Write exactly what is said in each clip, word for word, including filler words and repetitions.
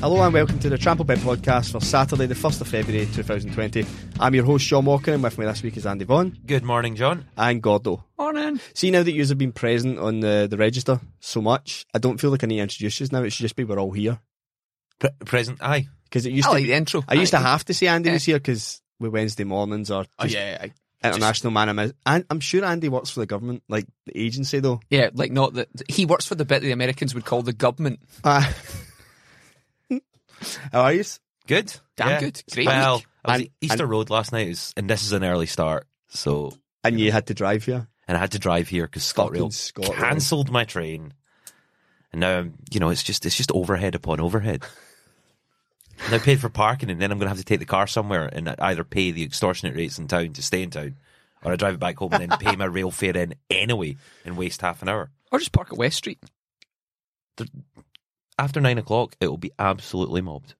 Hello and welcome to the Trample Bed Podcast for Saturday the first of February two thousand twenty. I'm your host Sean Walker, and with me this week is Andy Vaughan. Good morning, John. And Gordo. Morning. See, now that yous have been present on the, the register so much, I don't feel like I need to introduce yous now. It should just be we're all here. Pre- present, aye. Because it used I to like be, the intro. I aye. used to have to say Andy yeah. was here because we Wednesday mornings are oh, yeah, I, international just, man. I'm, I'm sure Andy works for the government, like the agency though. Yeah, like not that he works for the bit the Americans would call the government. Ah. Uh, How are you? Good. Damn yeah. good. Great. Well, week. I was and, Easter and, Road last night, and this is an early start. So, and you had to drive here? And I had to drive here because Scott Rail cancelled my train. And now, you know, it's just it's just overhead upon overhead. And I paid for parking, and then I'm going to have to take the car somewhere and either pay the extortionate rates in town to stay in town, or I drive it back home and then pay my rail fare in anyway and waste half an hour. Or just park at West Street. The, After nine o'clock, it will be absolutely mobbed.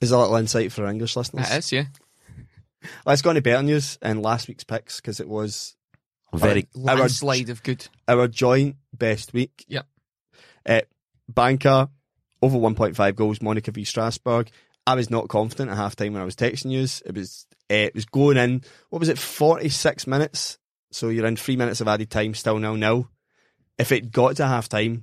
Is a little insight for our English listeners? It is, yeah. Let's go on to better news and last week's picks, because it was a very our slide of good. Our joint best week. Yep. Uh, Banker, over one point five goals, Monaco v Strasbourg. I was not confident at half time when I was texting you. It was, uh, it was going in, what was it, forty-six minutes? So you're in three minutes of added time, still nil nil. If it got to half time,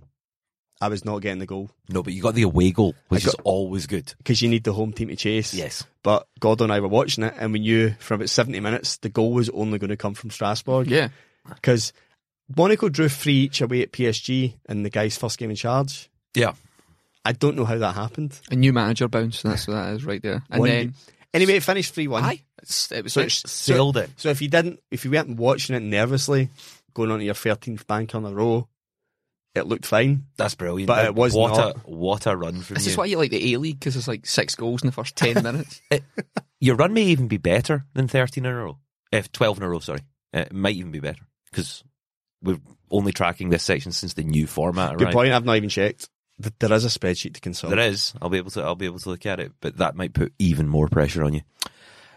I was not getting the goal. No, but you got the away goal, which got, is always good. Because you need the home team to chase. Yes. But Gordo and I were watching it, and we knew for about seventy minutes, the goal was only going to come from Strasbourg. Yeah. Because Monaco drew three each away at P S G in the guy's first game in charge. Yeah. I don't know how that happened. A new manager bounce, that's what that is right there. And One then... New, anyway, it finished three one. Aye. It's, it was so, so, sealed it. So if you didn't, if you weren't watching it nervously, going on to your thirteenth banker in a row, it looked fine. That's brilliant. But it was what not. A, what a run from this you. This is why you like the A-League, because it's like six goals in the first ten minutes. It, your run may even be better than thirteen in a row. If twelve in a row, sorry. It might even be better, because we're only tracking this section since the new format arrived. Good point, I've not even checked. There is a spreadsheet to consult. There is. I'll be able to I'll be able to look at it, but that might put even more pressure on you.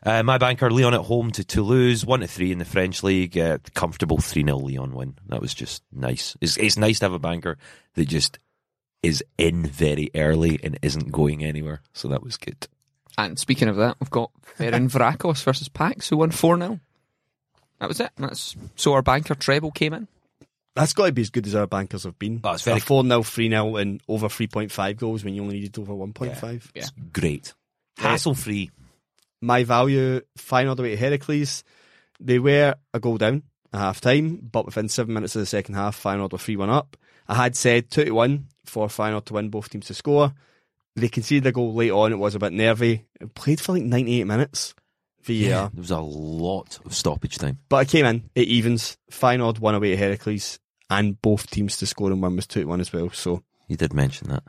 Uh, my banker, Lyon at home to Toulouse, one to three in the French league, uh, comfortable three nil Lyon win. That was just nice. It's, it's nice to have a banker that just is in very early and isn't going anywhere, so that was good. And speaking of that, we've got Ferencváros versus Pax, who won four nil. That was it. That's So our banker treble came in. That's got to be as good as our bankers have been. Oh, it's very... four nil, three nil and over three point five goals when you only needed over one point five. Yeah, yeah. It's great. Hassle-free. My value, Feyenoord away to Heracles. They were a goal down at half time, but within seven minutes of the second half, Feyenoord were three one up. I had said two to one for Feyenoord to win, both teams to score. They conceded a goal late on, it was a bit nervy. It played for like ninety-eight minutes. V A R. Yeah, there was a lot of stoppage time. But it came in, it evens. Feyenoord won away to Heracles, and both teams to score and win was two to one as well. So you did mention that.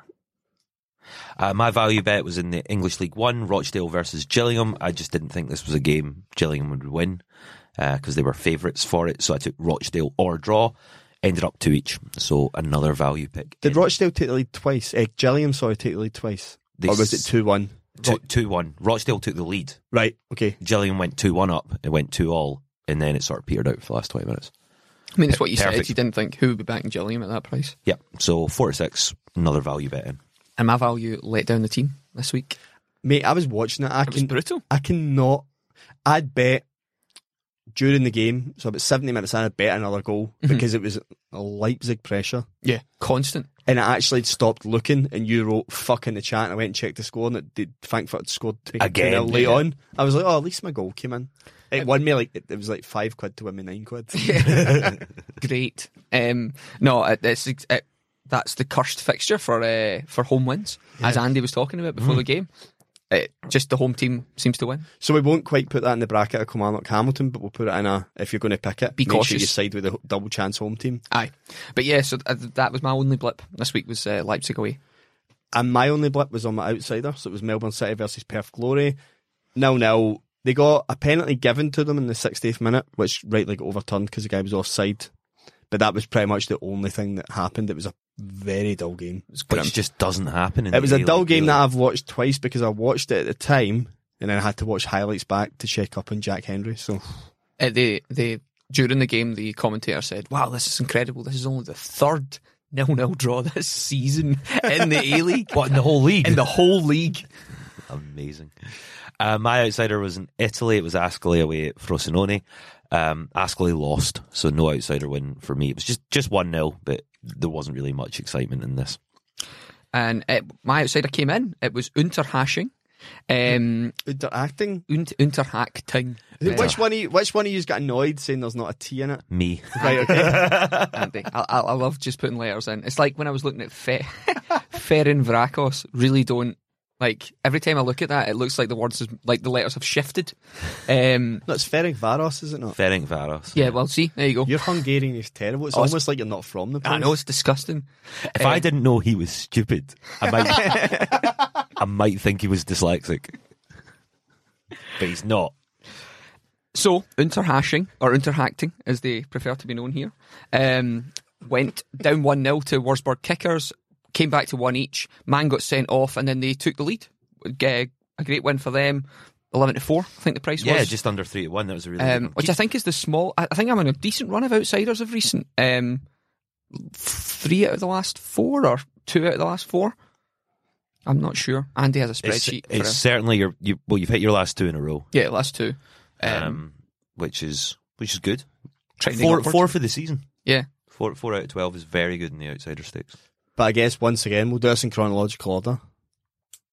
Uh, my value bet was in the English League One, Rochdale versus Gillingham. I just didn't think this was a game Gillingham would win because uh, they were favourites for it. So I took Rochdale or draw. Ended up two each. So another value pick. Did ended. Rochdale take the lead twice? Uh, Gillingham, sorry, take the lead twice. They or was it two one? two one. Rochdale took the lead. Right, okay. Gillingham went two one up. It went two all. And then it sort of petered out for the last twenty minutes. I mean, it's what you Perfect. said. You didn't think who would be backing Gillingham at that price. Yeah, so four to six, another value bet in. And my value let down the team this week. Mate, I was watching it. I it can, was brutal. I cannot. I'd bet during the game, so about seventy minutes in, I'd bet another goal mm-hmm. because it was a Leipzig pressure. Yeah, constant. And I actually stopped looking, and you wrote fuck in the chat, and I went and checked the score, and it did, Frankfurt scored again late yeah. on. I was like, oh, at least my goal came in. It won me like, it was like five quid to win me nine quid. Yeah. Great. Um, no, it's. It, it, That's the cursed fixture for uh, for home wins, yes. as Andy was talking about before mm. the game. it, just the home team seems to win. So we won't quite put that in the bracket of Kilmarnock-Hamilton, but we'll put it in a, if you're going to pick it, be make cautious. Sure you side with the double chance home team. Aye. But yeah, so th- that was my only blip this week was uh, Leipzig away. And my only blip was on my outsider, so it was Melbourne City versus Perth Glory. nil nil. They got a penalty given to them in the sixtieth minute, which rightly got overturned because the guy was offside. But that was pretty much the only thing that happened. It was a very dull game. Which just doesn't happen. In it was a dull game that I've watched twice because I watched it at the time and then I had to watch highlights back to check up on Jack Henry. So uh, they, they, during the game, the commentator said, wow, this is incredible. This is only the third nil nil draw this season in the A-League. What, in the whole league? In the whole league. Amazing. Uh, my outsider was in Italy. It was Ascoli away at Frosinone. Um, Ascoli lost, so no outsider win for me. It was just, just one nil, but there wasn't really much excitement in this. And it, my outsider came in. It was Unterhaching. Um, Unterhaching? Unt, Unterhaching. Which, uh, one of you, which one of you's got annoyed saying there's not a T in it? Me. Right, okay. Andy, I, I, I love just putting letters in. It's like when I was looking at Fe- Ferencváros, really don't. Like, every time I look at that, it looks like the words, like the letters have shifted. Um, no, it's Ferencváros, is it not? Ferencváros. Yeah, yeah, well, see, there you go. Your Hungarian is terrible. It's oh, almost it's, like you're not from the place. I know, it's disgusting. If uh, I didn't know he was stupid, I might I might think he was dyslexic. But he's not. So, Unterhaching, or Unterhaching, as they prefer to be known here, um, went down one nil to Würzburg Kickers. Came back to one each. Man got sent off, and then they took the lead. A great win for them, eleven to four. I think the price yeah, was yeah, just under three to one. That was a really um, good which I think is the small. I think I'm on a decent run of outsiders of recent. Um, three out of the last four, or two out of the last four. I'm not sure. Andy has a spreadsheet. It's, it's certainly your. You, well, you've hit your last two in a row. Yeah, last two, um, um, which is which is good. Four, four for the season. Yeah, four four out of twelve is very good in the outsider stakes. But I guess, once again, we'll do this in chronological order.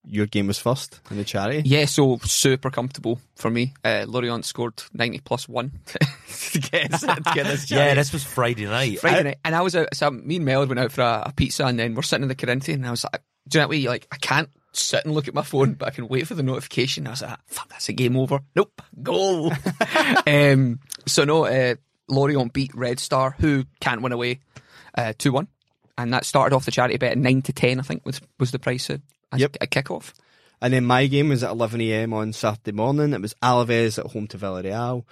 Your game was first in the charity. Yeah, so super comfortable for me. Uh, Lorient scored ninety plus one to get, to get this charity. Yeah, this was Friday night. Friday I, night. And I was out, so me and Mel went out for a, a pizza and then we're sitting in the Corinthian and I was like, do you know that way? Like, I can't sit and look at my phone, but I can wait for the notification. I was like, fuck, that's a game over. Nope, goal. um, so no, uh, Lorient beat Red Star, who can't win away, uh, two one. And that started off the charity bet at nine to ten, I think, was, was the price at, yep. at kick-off. And then my game was at eleven a m on Saturday morning. It was Alaves at home to Villarreal.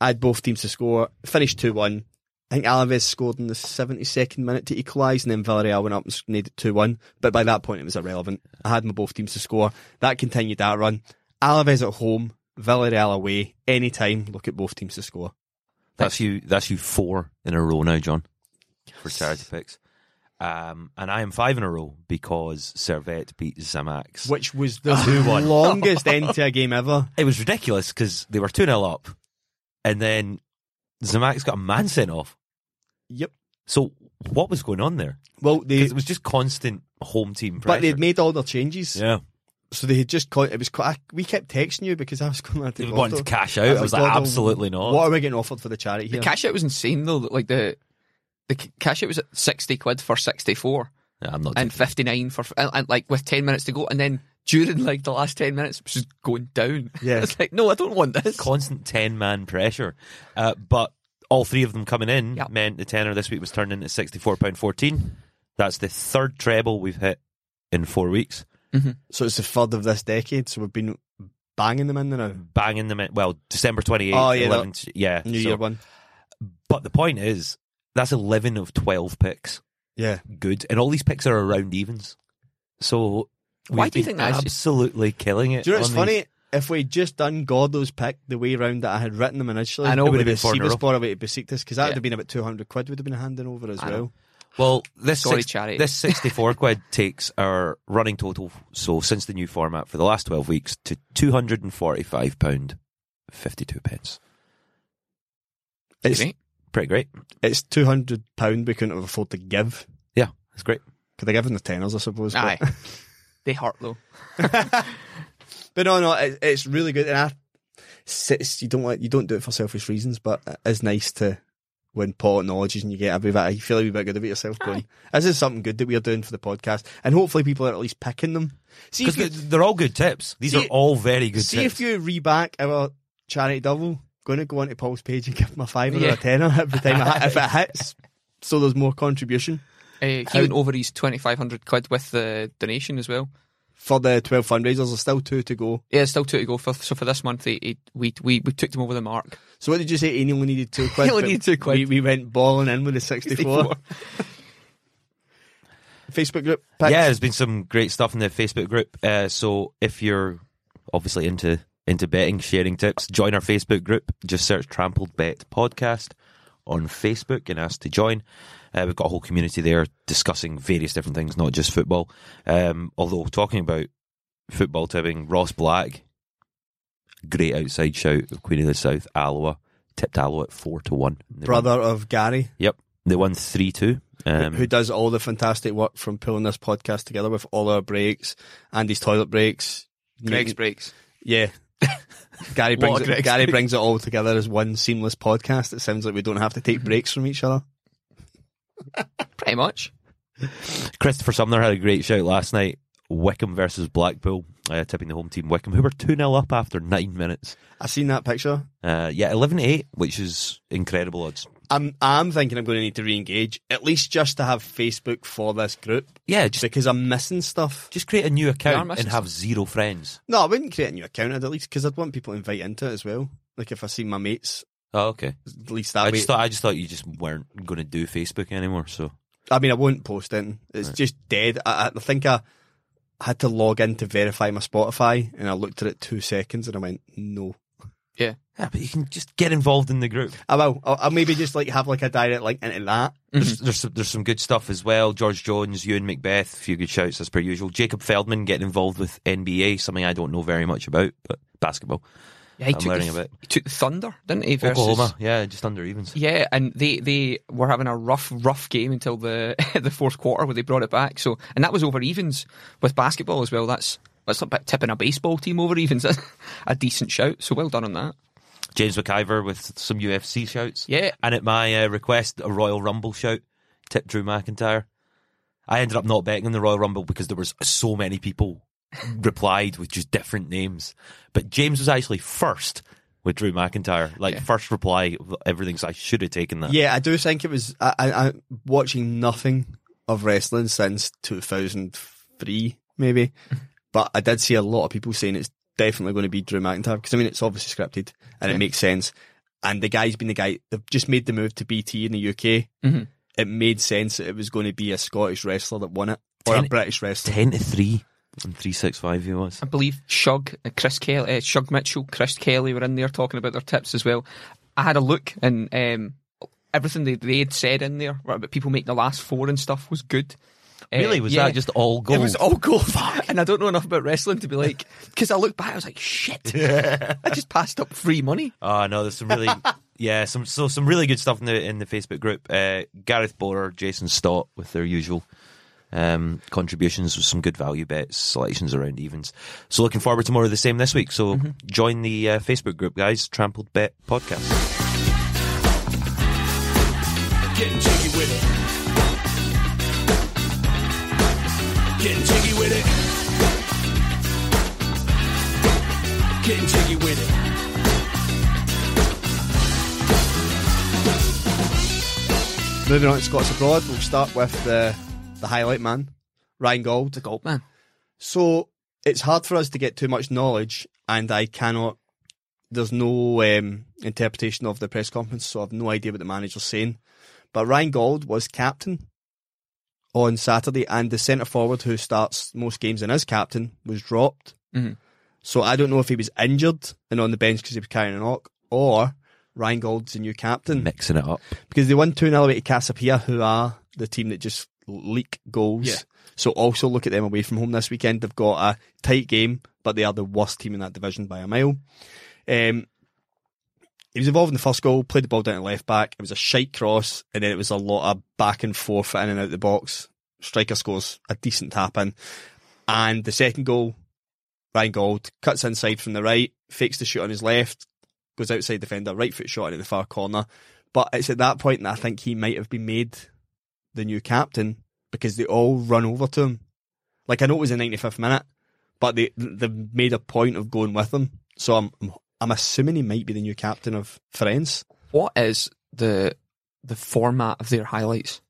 I had both teams to score. Finished two one. I think Alaves scored in the seventy-second minute to equalise, and then Villarreal went up and made it two one. But by that point, it was irrelevant. I had my both teams to score. That continued that run. Alaves at home, Villarreal away. Anytime, look at both teams to score. That's you, that's you four in a row now, John, for charity picks. Um, and I am five in a row because Servette beat Zamax, which was the longest end to a game ever. It was ridiculous because they were two nil up and then Zamax got a man sent off. Yep. So what was going on there? Well, they, it was just constant home team pressure. But they'd made all their changes. Yeah. So they had just caught, it was I, we kept texting you because I was going to wanted to cash out. I was, I was like, like absolutely not. What are we getting offered for the charity here? The cash out was insane though. Like the The cash it was at sixty quid for sixty-four, yeah, I'm not and fifty-nine for and, and like with ten minutes to go, and then during like the last ten minutes it was just going down. Yeah. It's like, no, I don't want this constant ten man pressure, uh, but all three of them coming in yep. meant the tenner this week was turned in at sixty-four pounds fourteen. That's the third treble we've hit in four weeks. Mm-hmm. So it's the third of this decade, so we've been banging them in now banging them in well December twenty-eighth, oh, yeah, eleventh, that, yeah New so, Year one. But the point is that's eleven of twelve picks. Yeah. Good. And all these picks are around evens. So why do you think that's absolutely killing it? Do you know what's funny? These... If we'd just done Gordo's pick the way round that I had written them initially, I know it would have been Sivasspor away to Besiktas, because that yeah. would have been about two hundred quid would have been handing over as I well. Know. Well, this, Sorry, six, this sixty-four quid takes our running total, so since the new format for the last twelve weeks, to two hundred forty-five pounds fifty-two. It's... Pretty great. It's two hundred pounds we couldn't have afforded to give. Yeah, it's great. Could they give them the tenors, I suppose? Aye. They hurt, though. But no, no, it, it's really good. And I, it's, you, don't like, you don't do it for selfish reasons, but it's nice to when Paul acknowledges and you get a bit of that, you feel a wee bit good about yourself going, this is something good that we're doing for the podcast, and hopefully people are at least picking them. Because they're all good tips. These see, are all very good see tips. See if you re-back our charity double, going to go onto Paul's page and give him a fiver yeah. or a tenner every time I, if it hits, so there's more contribution. Uh, he How, went over his twenty-five hundred quid with the donation as well. For the twelve fundraisers, there's still two to go. Yeah, still two to go. For, so for this month, he, he, we, we we took them over the mark. So what did you say? He only needed two quid. He only needed two quid. We, we went balling in with the sixty-four. Facebook group picks. Yeah, there's been some great stuff in the Facebook group. Uh, so if you're obviously into, into betting, sharing tips, join our Facebook group. Just search Trample Bet Podcast on Facebook and ask to join. Uh, we've got a whole community there discussing various different things, not just football. Um, although, talking about football tipping, Ross Black, great outside shout of Queen of the South, Alloa, tipped Alloa at four to one. Brother won. Of Gary. Yep. They won three two. Um, who, who does all the fantastic work from pulling this podcast together with all our breaks, Andy's toilet breaks. Greg's breaks. Yeah. Gary brings it, Gary brings it all together as one seamless podcast. It sounds like we don't have to take breaks from each other. Pretty much. Christopher Sumner had a great shout last night. Wickham versus Blackpool, uh, tipping the home team Wickham, who were two nil up after nine minutes. I've seen that picture. Uh, yeah, eleven to eight, which is incredible odds. I'm, I'm thinking I'm going to need to re-engage, at least just to have Facebook for this group. Yeah, just because I'm missing stuff. Just create a new account and have zero friends. No, I wouldn't create a new account, I'd at least, because I'd want people to invite into it as well. Like if I see my mates. Oh, okay. At least that I way. Just thought, I just thought you just weren't going to do Facebook anymore, so... I mean, I won't post it. It's right. Just dead. I, I think I had to log in to verify my Spotify, and I looked at it two seconds, and I went, no. Yeah. Yeah, but you can just get involved in the group. I will. I'll, I'll maybe just like have like a direct link into that. Mm-hmm. There's, there's, some, there's some good stuff as well. George Jones, Ewan Macbeth, a few good shouts as per usual. Jacob Feldman getting involved with N B A, something I don't know very much about, but basketball. Yeah, he, I'm took learning the, a bit. He took the Thunder, didn't he? Versus, Oklahoma, yeah, just under evens. Yeah, and they, they were having a rough, rough game until the the fourth quarter where they brought it back. So, and that was over evens with basketball as well. That's that's not tipping a baseball team over evens. That's a decent shout. So well done on that. James McIver with some U F C shouts. Yeah, and at my uh, request, a Royal Rumble shout. Tip Drew McIntyre. I ended up not betting on the Royal Rumble because there was so many people. Replied with just different names, but James was actually first with Drew McIntyre, like yeah. first reply of everything, so I should have taken that. Yeah, I do think it was I, I, I watching nothing of wrestling since two thousand three maybe, but I did see a lot of people saying it's definitely going to be Drew McIntyre, because I mean it's obviously scripted and yeah. it makes sense, and the guy's been the guy, they've just made the move to B T in the U K. Mm-hmm. It made sense that it was going to be a Scottish wrestler that won it, or ten, a British wrestler. Ten to three on three sixty-five he was. I believe Shug and Chris Kelly, uh, Shug Mitchell, Chris Kelly were in there talking about their tips as well. I had a look, and um, everything they, they had said in there about people making the last four and stuff was good. Uh, really? Was yeah. that just all gold? It was all gold. Fuck. And I don't know enough about wrestling to be like, because I looked back, I was like, shit. Yeah. I just passed up free money. Oh, no, there's some really, yeah, some so some really good stuff in the in the Facebook group. Uh, Gareth Borer, Jason Stott with their usual. Um, contributions with some good value bets, selections around evens. So looking forward to more of the same this week. So mm-hmm. join the uh, Facebook group, guys. Trampled Bet Podcast. Getting jiggy with it. Getting jiggy with it. Getting jiggy with it. Moving on to Scots Abroad, we'll start with the. Uh, The highlight man, Ryan Gauld. The Gauld man. So it's hard for us to get too much knowledge, and I cannot, there's no um, interpretation of the press conference, so I have no idea what the manager's saying. But Ryan Gauld was captain on Saturday, and the centre forward who starts most games and is captain was dropped. Mm-hmm. So I don't know if he was injured and on the bench because he was carrying a knock, or Ryan Gould's the new captain. Mixing it up. Because they won two nil away to Casapia, who are the team that just leak goals, yeah. So also look at them away from home this weekend. They've got a tight game, but they are the worst team in that division by a mile. Um, he was involved in the first goal, played the ball down to left back, it was a shite cross, and then it was a lot of back and forth in and out the box. Striker scores a decent tap in, and the second goal, Ryan Gauld cuts inside from the right, fakes the shoot on his left, goes outside defender, right foot shot into the far corner, But it's at that point that I think he might have been made the new captain, because they all run over to him. Like, I know it was the ninety-fifth minute, but they they made a point of going with him. So I'm I'm assuming he might be the new captain of Ferenc. What is the the format of their highlights?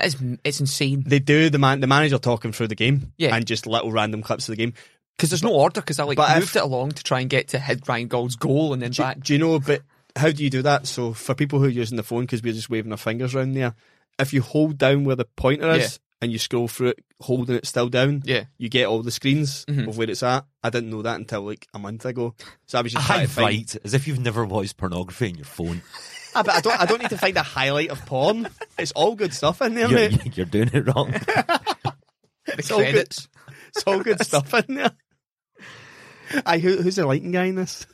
It's it's insane. They do the man the manager talking through the game, yeah, and just little random clips of the game. Because there's but, no order. Because I like moved if, it along to try and get to hit Ryan Gould's goal and then do, back. Do you know? But how do you do that? So for people who are using the phone, because we're just waving our fingers around there, if you hold down where the pointer is, yeah, and you scroll through it, holding it still down, yeah, you get all the screens, mm-hmm, of where it's at. I didn't know that until like a month ago. So I was just trying to find... Right, as if you've never watched pornography on your phone. Ah, but I don't. I don't need to find a highlight of porn. It's all good stuff in there, you're, mate. You're doing it wrong. The it's credits. All good, it's all good stuff in there. Aye, who, who's the lighting guy in this?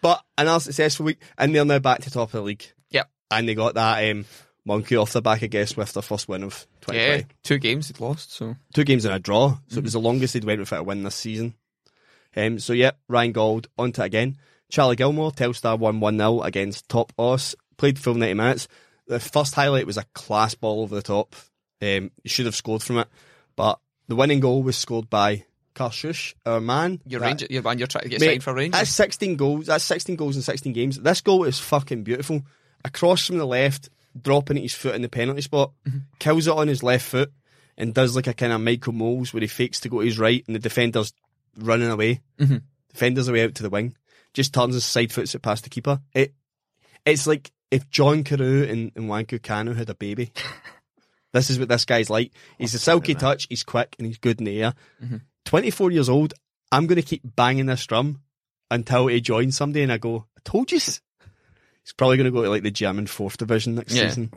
But another successful week, and they're now back to top of the league. Yep. And they got that um, monkey off the back, I guess, with their first win of twenty twenty. Yeah, two games they'd lost. So Two games and a draw. So mm-hmm. It was the longest they'd went without a win this season. Um, so, yeah, Ryan Gauld, on to it again. Charlie Gilmore, Telstar won one nil against Top Os. Played full ninety minutes. The first highlight was a class ball over the top. Um, you should have scored from it. But the winning goal was scored by Karshush, our man. Your Ranger, your man, you're trying to get mate, signed for Rangers. That's sixteen goals. That's sixteen goals in sixteen games. This goal is fucking beautiful. Across from the left, dropping his foot in the penalty spot, mm-hmm, kills it on his left foot, and does like a kind of Michael Moles where he fakes to go to his right, and the defender's running away. Mm-hmm. Defender's away out to the wing. Just turns his side foot so past the keeper. It, it's like if John Carew and, and Wanku Kanu had a baby. This is what this guy's like. He's a silky touch, he's quick, and he's good in the air. Mm-hmm. twenty-four years old, I'm going to keep banging this drum until he joins somebody and I go, I told you. He's probably going to go to like the German fourth division next yeah. season.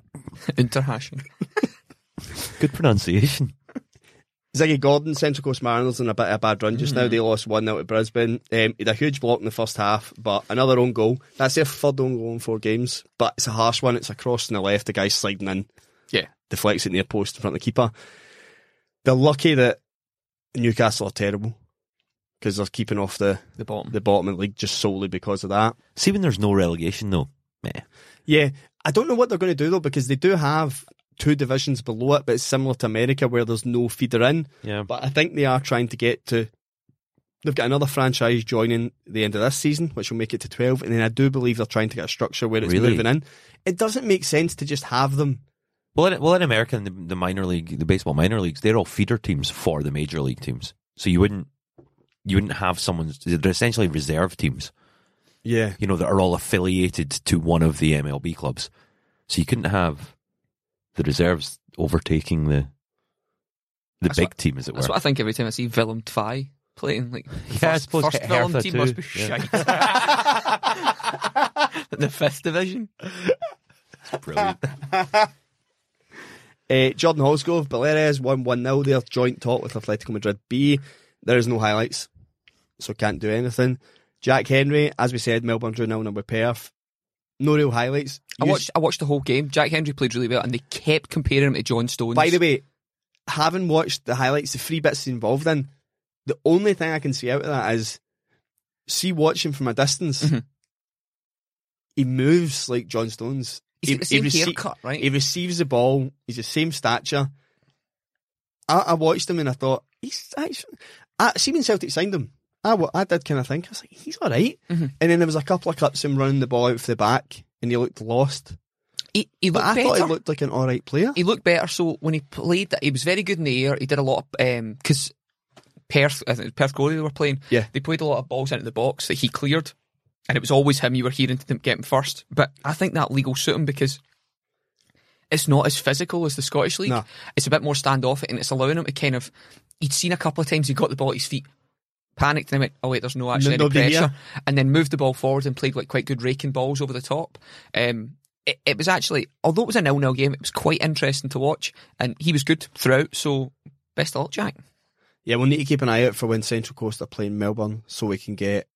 Unterhaching. Good pronunciation. Ziggy Gordon, Central Coast Mariners in a bit of a bad run just mm. now. They lost one nil to Brisbane. Um, he had a huge block in the first half, but another own goal. That's their third own goal in four games, but it's a harsh one. It's a cross on the left. The guy's sliding in. Yeah. Deflects it near post in front of the keeper. They're lucky that Newcastle are terrible because they're keeping off the, the, bottom. the bottom of the league just solely because of that. See, when there's no relegation, though. Meh. Yeah. I don't know what they're going to do, though, because they do have two divisions below it, but it's similar to America where there's no feeder in. Yeah. But I think they are trying to get to... They've got another franchise joining the end of this season, which will make it to twelve, and then I do believe they're trying to get a structure where it's really? moving in. It doesn't make sense to just have them. Well, in, well, in America, in the, the minor league, the baseball minor leagues, they're all feeder teams for the major league teams. So you wouldn't, you wouldn't have someone's. They're essentially reserve teams. Yeah, you know, that are all affiliated to one of the M L B clubs. So you couldn't have the reserves overtaking the the that's big what, team, as it were. That's what I think every time I see Willem Tvei playing. Like, yeah, first, I suppose first Willem team too. must be yeah. shite. The fifth division. It's brilliant. Uh, Jordan Holsgrove, Belarez won one nil. They're joint top with Atletico Madrid B. There is no highlights, so can't do anything. Jack Henry, as we said, Melbourne drew nil nil with Perth. No real highlights. I watched, I watched the whole game. Jack Henry played really well, and they kept comparing him to John Stones. By the way, having watched the highlights, the three bits he's involved in, the only thing I can see out of that is, see watching from a distance, mm-hmm, he moves like John Stones. He's the same he rece- haircut, right? He receives the ball. He's the same stature. I, I watched him and I thought, he's actually... I, see when Celtic signed him, I, I did kind of think, I was like, he's all right. Mm-hmm. And then there was a couple of clips of him running the ball out for the back and he looked lost. He, he looked but I better. thought he looked like an all right player. He looked better. So when he played, he was very good in the air. He did a lot of... Because um, Perth, I think Perth Glory they were playing, yeah, they played a lot of balls into the box that he cleared. And it was always him you were hearing to get him first. But I think that league will suit him because it's not as physical as the Scottish League. No. It's a bit more standoffish and it's allowing him to kind of... He'd seen a couple of times he got the ball at his feet, panicked, and then went, oh wait, there's no actually no, any pressure. Here. And then moved the ball forward and played like quite good raking balls over the top. Um, it, it was actually... Although it was a nil nil game, it was quite interesting to watch. And he was good throughout, so best of luck, Jack. Yeah, we'll need to keep an eye out for when Central Coast are playing Melbourne so we can get...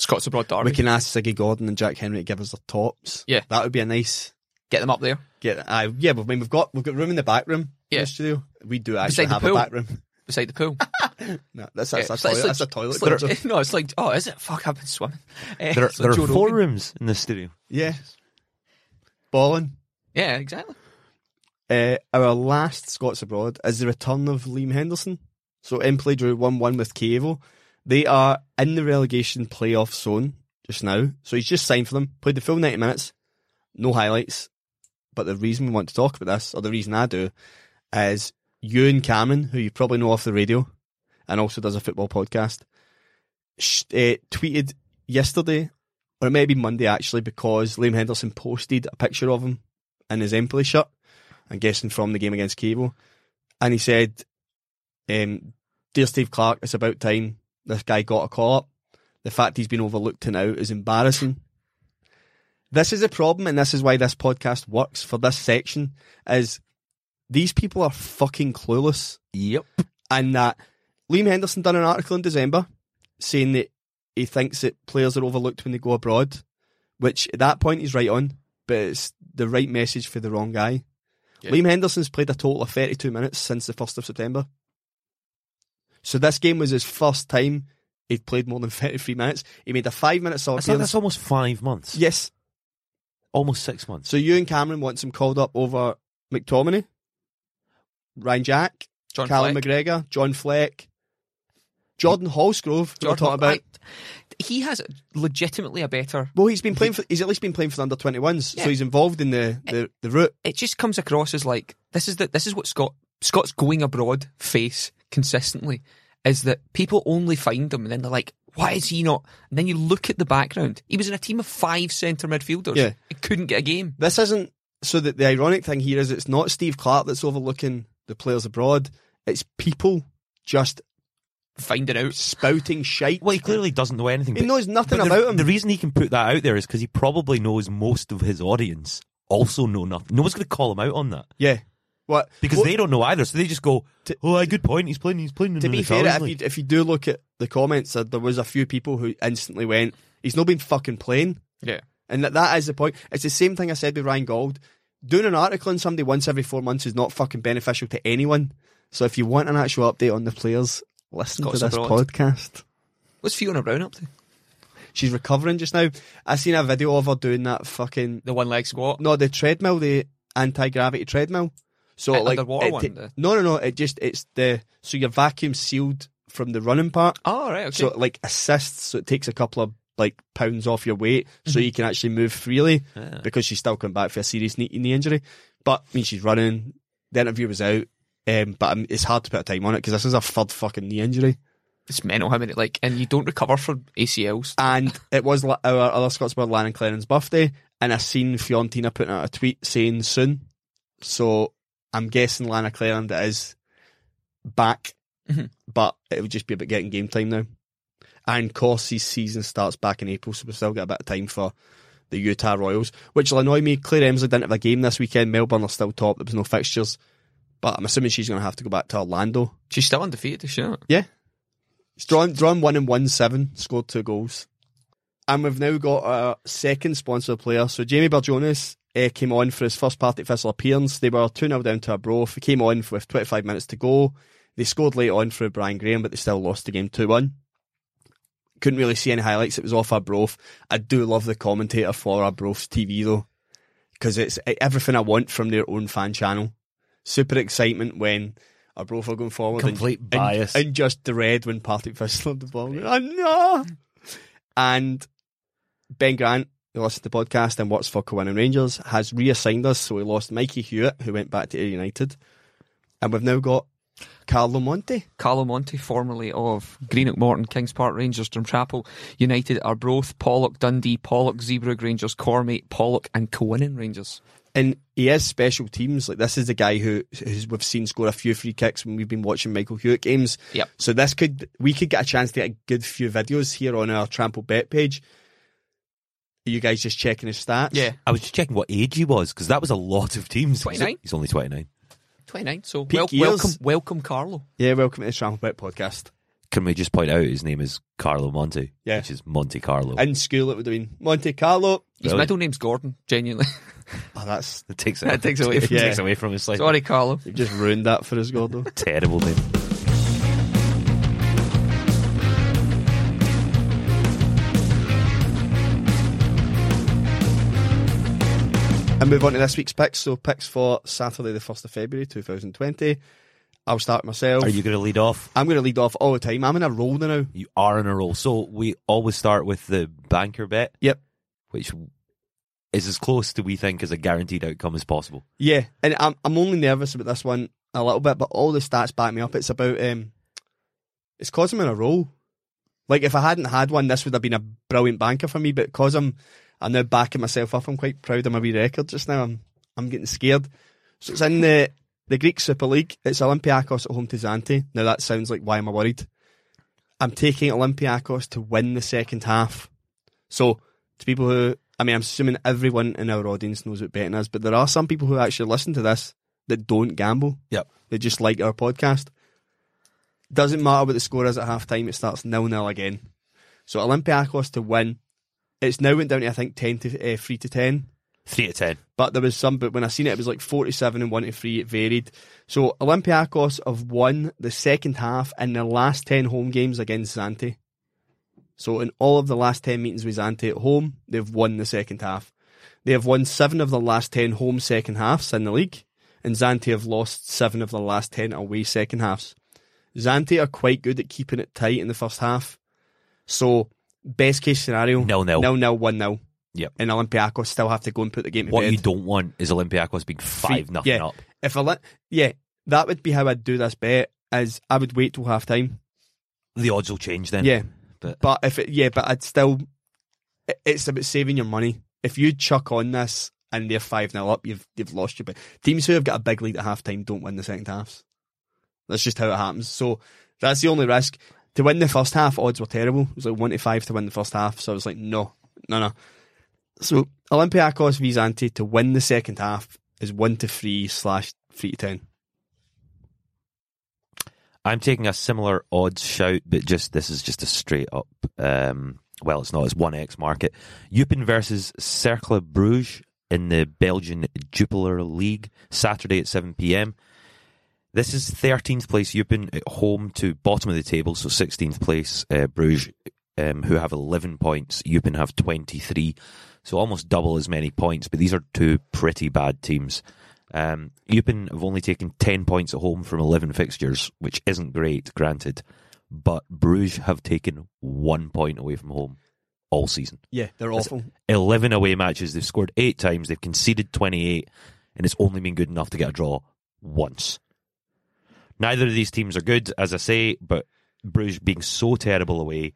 Scots Abroad Derby. We can ask Ziggy Gordon and Jack Henry to give us their tops. Yeah, that would be a nice get them up there. Get uh, yeah. I mean, we've got we've got room in the back room. Yeah, in the studio. We do actually have a back room beside the pool. No, that's, that's, yeah, that's, like, that's like, a toilet. It's like, it's like, no, it's like, oh, is it? Fuck, I've been swimming. Uh, there are, there like are four rooms in this studio. Yeah. Balling. Yeah, exactly. Uh, our last Scots Abroad is the return of Liam Henderson. So Empley drew one one with Kievo. They are in the relegation playoff zone just now. So he's just signed for them, played the full ninety minutes, no highlights. But the reason we want to talk about this, or the reason I do, is Ewan Cameron, who you probably know off the radio and also does a football podcast, sh- uh, tweeted yesterday, or it may be Monday actually, because Liam Henderson posted a picture of him in his Empley shirt, I'm guessing from the game against Cable, and he said, um, "Dear Steve Clark, it's about time this guy got a call up. The fact he's been overlooked to now is embarrassing." This is a problem, and this is why this podcast works for this section, is these people are fucking clueless. Yep. And that Liam Henderson done an article in December saying that he thinks that players are overlooked when they go abroad, which at that point he's right on, but it's the right message for the wrong guy. Yeah. Liam Henderson's played a total of thirty-two minutes since the first of September. So this game was his first time he'd played more than thirty-three minutes. He made a five-minute sub. That's, like, that's almost five months. Yes. Almost six months. So Ewan Cameron wants him called up over McTominay, Ryan Jack, John Callum Fleck. McGregor, John Fleck, Jordan Holsgrove, Jordan, talking about. I, he has legitimately a better... Well, he's been playing for, he's at least been playing for the under twenty-ones, yeah. So he's involved in the, the, it, the route. It just comes across as like, this is the, this is what Scott Scott's going abroad face consistently, is that people only find him and then they're like, why is he not? And then you look at the background. He was in a team of five centre midfielders. Yeah. He couldn't get a game. This isn't... So that the ironic thing here is it's not Steve Clark that's overlooking the players abroad. It's people just... finding out, spouting shite. Well, he clearly doesn't know anything. He but, knows nothing about the, him. The reason he can put that out there is because he probably knows most of his audience also know nothing. No one's going to call him out on that. Yeah, what? Because well, they don't know either, so they just go, to, "Oh, good point. He's playing. He's playing." To in be the fair, if you, if you do look at the comments, uh, there was a few people who instantly went, "He's not been fucking playing." Yeah, and that, that is the point. It's the same thing I said with Ryan Gauld. Doing an article on somebody once every four months is not fucking beneficial to anyone. So if you want an actual update on the players, listen Scott's to this abroad. Podcast. What's Fiona Brown up to? She's recovering just now. I seen a video of her doing that fucking the one leg squat. No, the treadmill, the anti gravity treadmill. So it, like underwater it, one. T- no, no, no. It just it's the so your vacuum sealed from the running part. Oh right, okay. So it, like assists. So it takes a couple of like pounds off your weight, mm-hmm. so you can actually move freely yeah. because she's still coming back for a serious knee, knee injury. But I mean, she's running. The interview was out. Um, but um, it's hard to put a time on it because this is her third fucking knee injury. It's mental, how many like, and you don't recover from A C Ls. And it was la- our other Scotsman, Lannan Clarendon's birthday, and I seen Fiorentina putting out a tweet saying soon. So I'm guessing Lannan Clarendon is back, mm-hmm. but it would just be about getting game time now. And Corsi's season starts back in April, so we've still got a bit of time for the Utah Royals, which will annoy me. Claire Emsley didn't have a game this weekend. Melbourne are still top. There was no fixtures. But I'm assuming she's going to have to go back to Orlando. She's still undefeated, is she not? Yeah. She's drawn, drawn one and won seven, scored two goals. And we've now got our second sponsor player. So Jamie Burjones eh, came on for his first Partick Thistle appearance. They were two nil down to Arbroath. He came on with twenty-five minutes to go. They scored late on through Brian Graham, but they still lost the game two one. Couldn't really see any highlights. It was off Arbroath. I do love the commentator for Arbroath's T V, though, because it's everything I want from their own fan channel. Super excitement when Arbroath are going forward. Complete and, bias. And, and just dread when Partick Thistle on the ball. Oh, no! And Ben Grant, who listens to the podcast and works for Cowan and Rangers, has reassigned us, so we lost Mikey Hewitt, who went back to Air United. And we've now got Carlo Monte. Carlo Monte, formerly of Greenock Morton, Kings Park Rangers, Drumchapel United, Arbroath, Pollock, Dundee, Pollock, Zeebrugge Rangers, Cormie, Pollock and Cowan and Rangers. And he has special teams. Like, this is the guy who who's, we've seen score a few free kicks when we've been watching Michael Hewitt games. Yep. So this could we could get a chance to get a good few videos here on our Trample Bet page. Are you guys just checking his stats? Yeah. I was just checking what age he was, because that was a lot of teams. twenty-nine. He's only twenty-nine. twenty-nine, so well, welcome, welcome Carlo. Yeah, welcome to the Trample Bet podcast. Can we just point out his name is Carlo Monte, yeah. which is Monte Carlo. In school it would have been Monte Carlo. His really? middle name's Gordon, genuinely. Oh, that's it takes it, it takes away from yeah. takes away from his life. Sorry, Carlo. You've just ruined that for us, Gordo. Terrible name. And move on to this week's picks. So picks for Saturday the first of February twenty twenty. I'll start myself. Are you going to lead off? I'm going to lead off all the time. I'm in a roll now. You are in a roll. So we always start with the banker bet. Yep. Which is as close to we think as a guaranteed outcome as possible. Yeah. And I'm I'm only nervous about this one a little bit, but all the stats back me up. It's about, um, it's because I'm in a roll. Like if I hadn't had one, this would have been a brilliant banker for me, but because I'm, I'm now backing myself up, I'm quite proud of my wee record just now. I'm I'm getting scared. So it's in the... The Greek Super League, it's Olympiakos at home to Zante. Now that sounds like, why am I worried? I'm taking Olympiakos to win the second half. So, to people who, I mean, I'm assuming everyone in our audience knows what betting is, but there are some people who actually listen to this that don't gamble. Yep. They just like our podcast. Doesn't matter what the score is at half time, it starts nil nil again. So, Olympiakos to win. It's now went down to, I think, ten to, uh, three to ten. three to ten. But there was some, but when I seen it, it was like forty-seven and one to three, it varied. So Olympiakos have won the second half in their last ten home games against Zante. So in all of the last ten meetings with Zante at home, they've won the second half. They have won seven of the last ten home second halves in the league, and Zante have lost seven of the last ten away second halves. Zante are quite good at keeping it tight in the first half. So best case scenario, nil nil. nil nil, one nil. Yep. And Olympiakos still have to go and put the game to what bed. What you don't want is Olympiakos being five nothing yeah. up. If I li- yeah, that would be how I'd do this bet, is I would wait till half time. The odds will change then. Yeah. But, but if it, yeah, but I'd still, it, it's about saving your money. If you chuck on this and they're five nil up, you've you've lost your bet. Teams who have got a big lead at half time don't win the second halves. That's just how it happens. So that's the only risk. To win the first half, odds were terrible. It was like one to five to win the first half. So I was like, no, no, no. So Olympiakos v Zante to win the second half is one to three slash three to ten. I'm taking a similar odds shout, but just this is just a straight up. Um, well, it's not. It's one X market. Eupen versus Cercle Bruges in the Belgian Jupiler League Saturday at seven p m. This is thirteenth place Eupen at home to bottom of the table, so sixteenth place uh, Bruges, um, who have eleven points. Eupen have twenty three. So almost double as many points, but these are two pretty bad teams. Um, Eupen have only taken ten points at home from eleven fixtures, which isn't great, granted, but Bruges have taken one point away from home all season. Yeah, they're That's awful. eleven away matches, they've scored eight times, they've conceded twenty-eight, and it's only been good enough to get a draw once. Neither of these teams are good, as I say, but Bruges being so terrible away,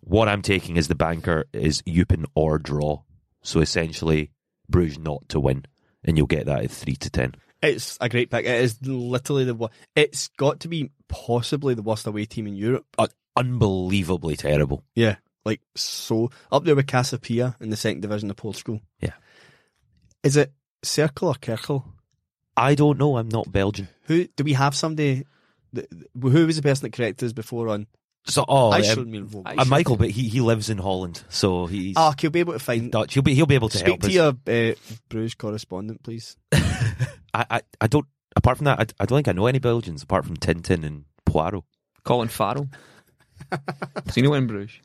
what I'm taking as the banker is Eupen or draw. So essentially, Bruges not to win, and you'll get that at three to ten. It's a great pick. It is literally the worst. It's got to be possibly the worst away team in Europe. Uh, unbelievably terrible. Yeah, like so up there with Casapia in the second division of Portugal. Yeah, is it Cercle or Kerkel? I don't know. I'm not Belgian. Who do we have? Somebody that, who was the person that corrected us before on? So, oh, I um, mean Vogel. I Michael, but he, he lives in Holland, so he's ah, oh, he'll be able to find Dutch. He'll be he'll be able to help us. Speak to your uh, Bruges correspondent, please. I, I, I don't. Apart from that, I, I don't think I know any Belgians apart from Tintin and Poirot. Colin Farrell. Does he know in Bruges?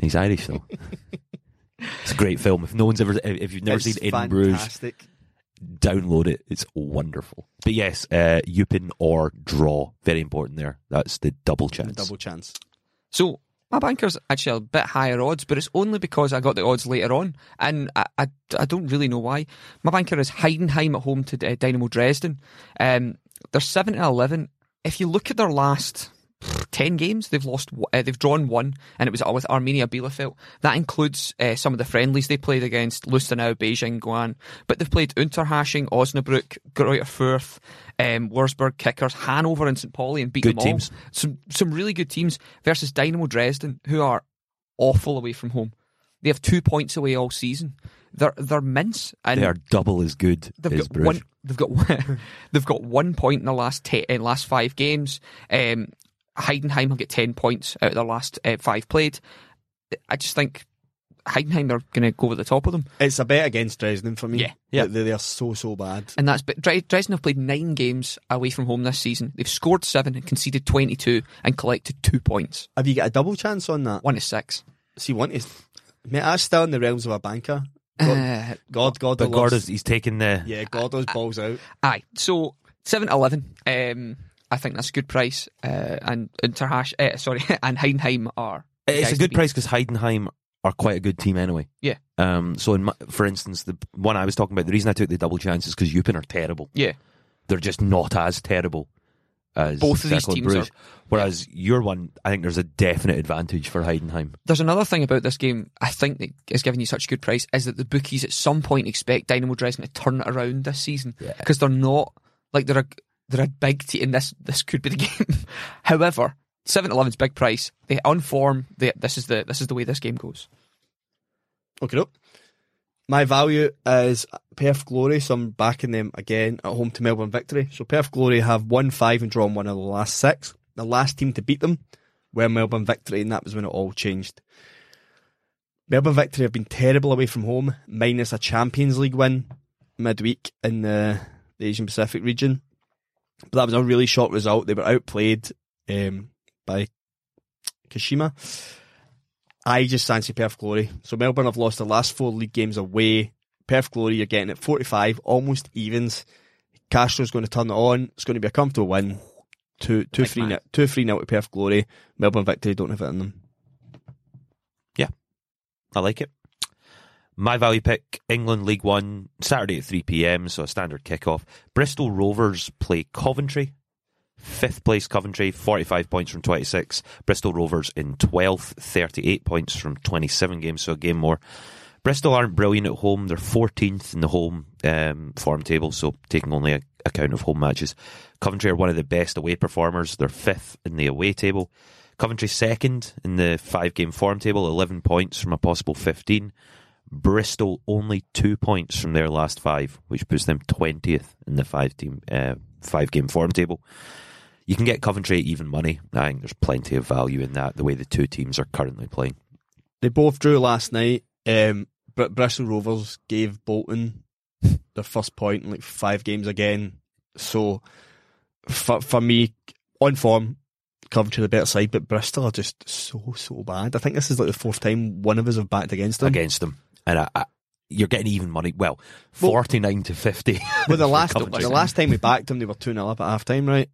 He's Irish though. It's a great film. If no one's ever, if you've never it's seen it in Bruges, download it. It's wonderful. But yes, uh, Eupen or draw. Very important there. That's the double chance. The double chance. So my banker's actually a bit higher odds, but it's only because I got the odds later on, and I I, I don't really know why. My banker is Heidenheim at home to uh, Dynamo Dresden. Um, they're seven and eleven. If you look at their last ten games, they've lost. Uh, they've drawn one, and it was with Armenia Bielefeld. That includes uh, some of the friendlies they played against Lustenau, Beijing, Guan. But they've played Unterhaching, Osnabrück, Greuther Fürth, um, Würzburg, Kickers, Hanover, and Saint Pauli, and beat good them teams. All. Some some really good teams versus Dynamo Dresden, who are awful away from home. They have two points away all season. They're they're mince. And they are double as good they've as Bruges. One, they've got one, they've got one point in the last te- in last five games. Um, Heidenheim will get ten points out of their last uh, five played. I just think Heidenheim are going to go over the top of them. It's a bet against Dresden for me. Yeah, yeah. Like they, they are so, so bad. And that's but Dresden have played nine games away from home this season. They've scored seven and conceded twenty-two and collected two points. Have you got a double chance on that? One is six. See, one is... Mate, that's still in the realms of a banker. God, God, God, but Gordo's, he's taking the yeah, Gordo's uh, balls out. Aye, so seven eleven. Um, I think that's a good price. Uh, and Unterhaching, uh, sorry, and Heidenheim are. It's a good price because Heidenheim are quite a good team anyway. Yeah. Um. So, in my, for instance, the one I was talking about, the reason I took the double chance is because Eupen are terrible. Yeah. They're just not as terrible as both of these teams Bruges. Are. Whereas your one, I think there's a definite advantage for Heidenheim. There's another thing about this game I think that is giving you such a good price is that the bookies at some point expect Dynamo Dresden to turn it around this season because yeah. they're not like they're a, they're a big team and this this could be the game. However, seven eleven's big price. They on form. They, this is the this is the way this game goes. Okay, no. My value is Perth Glory, so I'm backing them again at home to Melbourne Victory. So Perth Glory have won five and drawn one of the last six. The last team to beat them were Melbourne Victory, and that was when it all changed. Melbourne Victory have been terrible away from home, minus a Champions League win midweek in the, the Asian Pacific region. But that was a really short result. They were outplayed um, by Kashima. I just fancy Perth Glory. So Melbourne have lost the last four league games away. Perth Glory, you're getting at forty-five, almost evens. Castro's going to turn it on. It's going to be a comfortable win. Two, two, three, nil, two, three nil to Perth Glory. Melbourne Victory don't have it in them. Yeah, I like it. My value pick: England League One, Saturday at three p m. So a standard kickoff. Bristol Rovers play Coventry. Fifth place Coventry, forty-five points from twenty-six. Bristol Rovers in twelfth, thirty-eight points from twenty-seven games, so a game more. Bristol aren't brilliant at home. They're fourteenth in the home um, form table, so taking only a, account of home matches. Coventry are one of the best away performers. They're fifth in the away table. Coventry second in the five-game form table, eleven points from a possible fifteen. Bristol only two points from their last five, which puts them twentieth in the five-team uh, five-game form table. You can get Coventry at even money. I think there's plenty of value in that, the way the two teams are currently playing. They both drew last night. Um, Br- Bristol Rovers gave Bolton their first point in like five games again. So, for, for me, on form, Coventry the better side, but Bristol are just so, so bad. I think this is like the fourth time one of us have backed against them. Against them. And I, I, you're getting even money. Well, well forty-nine to fifty. Well, the last the last time we backed them, they were two nil up at half time, right?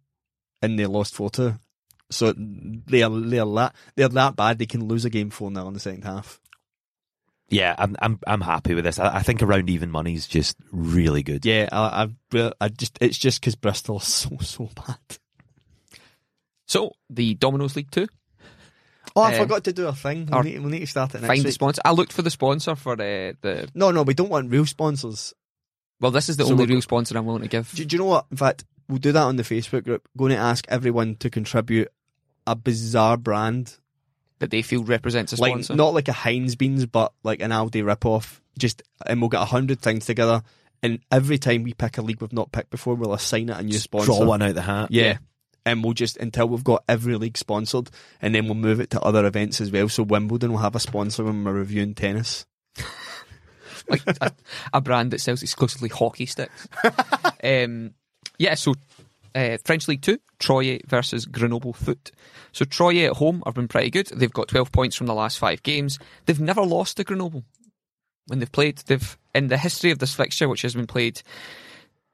And they lost four two. So they are they are that they are that bad. They can lose a game four nil in the second half. Yeah, I'm I'm I'm happy with this. I, I think around even money is just really good. Yeah, I I, I just it's just because Bristol is so so bad. So the Domino's League Two. Oh, I uh, forgot to do a thing. We'll need, we'll need to start it next find week. The sponsor. I looked for the sponsor for uh, the. No, no, we don't want real sponsors. Well, this is the so only real sponsor I'm willing to give. Do, do you know what? In fact. We'll do that on the Facebook group. Going to ask everyone to contribute a bizarre brand that they feel represents a sponsor. Like, not like a Heinz Beans, but like an Aldi ripoff. Just, and we'll get a hundred things together. And every time we pick a league we've not picked before, we'll assign it a new just sponsor. Draw one out the hat. Yeah. yeah. And we'll just, until we've got every league sponsored, and then we'll move it to other events as well. So Wimbledon will have a sponsor when we're reviewing tennis. Like a, a brand that sells exclusively hockey sticks. um... Yeah, so uh, French League Two, Troyes versus Grenoble Foot. So Troyes at home have been pretty good. They've got twelve points from the last five games. They've never lost to Grenoble when they've played. They've in the history of this fixture, which has been played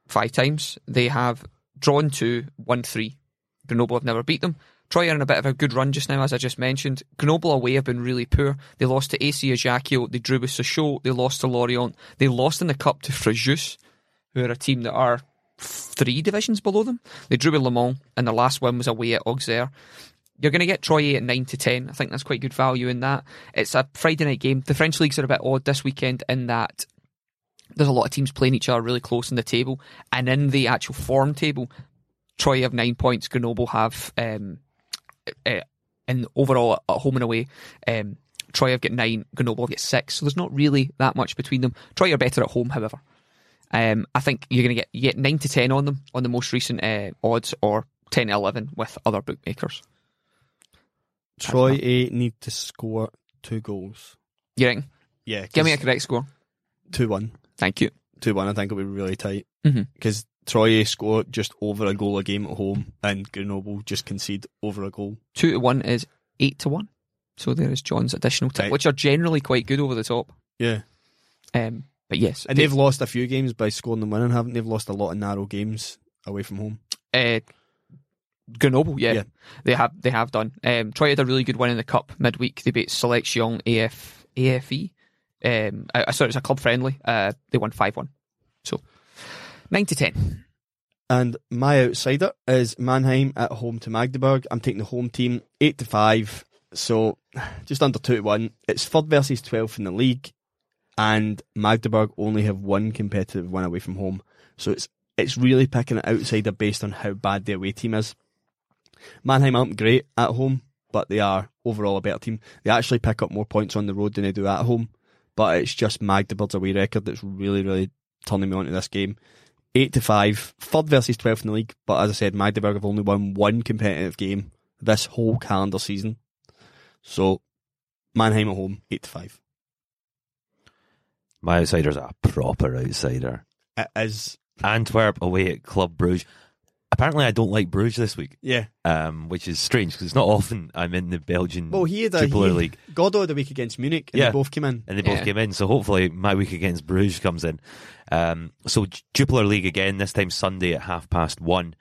five times, they have drawn two, won three. Grenoble have never beat them. Troyes are in a bit of a good run just now, as I just mentioned. Grenoble away have been really poor. They lost to A C Ajaccio. They drew with Sochaux. They lost to Lorient. They lost in the cup to Fréjus, who are a team that are three divisions below them. They drew with Le Mans, and their last win was away at Auxerre. You're going to get Troyes at nine to ten. I think that's quite good value in that. It's a Friday night game. The French leagues are a bit odd this weekend in that there's a lot of teams playing each other really close in the table, and in the actual form table, Troyes have nine points, Grenoble have um, uh, and overall at home and away um, Troyes have got nine, Grenoble have got six, so there's not really that much between them. Troyes are better at home, however. Um, I think you're going to get, you get nine to ten on them on the most recent uh, odds, or ten to eleven with other bookmakers. Troy A need to score two goals. You reckon? Yeah. Give me a correct score. two one. Thank you. two one, I think it'll be really tight. Because mm-hmm. Troy A score just over a goal a game at home, and Grenoble just concede over a goal. two to one is eight to one. So there is John's additional tip, right, which are generally quite good over the top. Yeah. Um, but yes. And they, they've lost a few games by scoring and winning, haven't they? They've lost a lot of narrow games away from home. Uh, Grenoble, yeah. yeah. They have they have done. Um, Troy had a really good win in the Cup midweek. They beat Selection A F, A F E. Um, I, I saw it was a club friendly. Uh, they won five one. So, nine to ten. And my outsider is Mannheim at home to Magdeburg. I'm taking the home team, eight to five. So, just under two to one. It's third versus twelfth in the league. And Magdeburg only have one competitive win away from home. So, it's it's really picking an outsider based on how bad their away team is. Mannheim aren't great at home, but they are overall a better team. They actually pick up more points on the road than they do at home. But it's just Magdeburg's away record that's really, really turning me on to this game. eight to five, third versus twelfth in the league. But as I said, Magdeburg have only won one competitive game this whole calendar season. So, Mannheim at home, eight to five. My outsider's a proper outsider. It is. Antwerp away at Club Bruges. Apparently, I don't like Bruges this week. Yeah. Um, which is strange, because it's not often I'm in the Belgian well, he had a, Super he, League. Gordo had a week against Munich, and yeah. they both came in. And they both yeah. came in, so hopefully my week against Bruges comes in. Um, so, Jupiler League again, this time Sunday at half past one.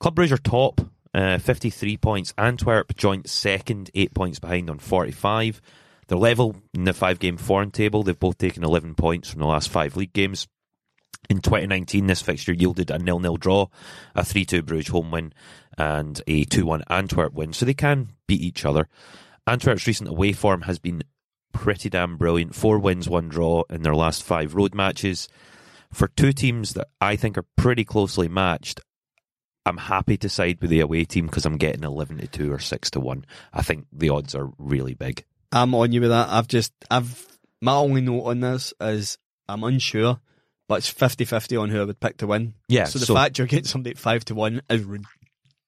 Club Bruges are top, uh, fifty-three points. Antwerp joint second, eight points behind on forty-five. They're level in the five-game form table. They've both taken eleven points from the last five league games. In twenty nineteen, this fixture yielded a nil nil draw, a three two Bruges home win, and a two one Antwerp win, so they can beat each other. Antwerp's recent away form has been pretty damn brilliant. Four wins, one draw in their last five road matches. For two teams that I think are pretty closely matched, I'm happy to side with the away team because I'm getting eleven to two or six to one. I think the odds are really big. I'm on you with that. I've just, I've, my only note on this is I'm unsure. But it's fifty-fifty on who I would pick to win. Yeah. So the so fact you're getting somebody at five to one is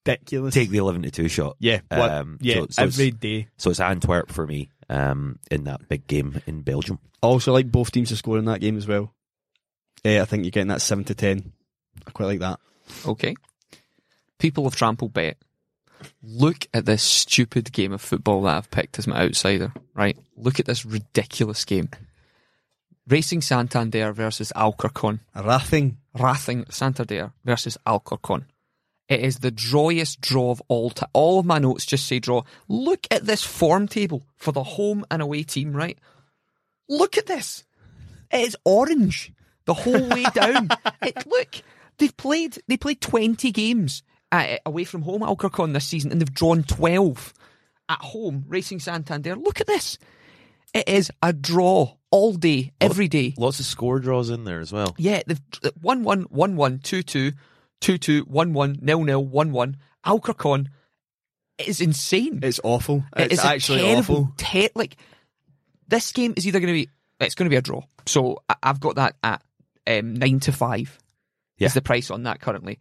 ridiculous. Take the eleven to two shot. Yeah. What, um, yeah. So, so every day. So it's Antwerp for me um, in that big game in Belgium. I also like both teams to score in that game as well. Yeah, I think you're getting that seven to ten. I quite like that. Okay. People of Trample Bet, look at this stupid game of football that I've picked as my outsider. Right. Look at this ridiculous game. Racing Santander versus Alcorcon. Rathing. Rathing Santander versus Alcorcon. It is the drawest draw of all time. All of my notes just say draw. Look at this form table for the home and away team, right? Look at this. It is orange the whole way down. It, look, they've played, they played twenty games at, away from home at Alcorcon this season and they've drawn twelve at home, Racing Santander. Look at this. It is a draw. All day, every day. Lots of score draws in there as well. Yeah, they've one one, one one, two two, two two, one one, nil nil, one one. Alcorcon is insane. It's awful. It's it is actually terrible, awful. Te- like, this game is either going to be, it's going to be a draw. So I've got that at um, nine to five yeah. is the price on that currently.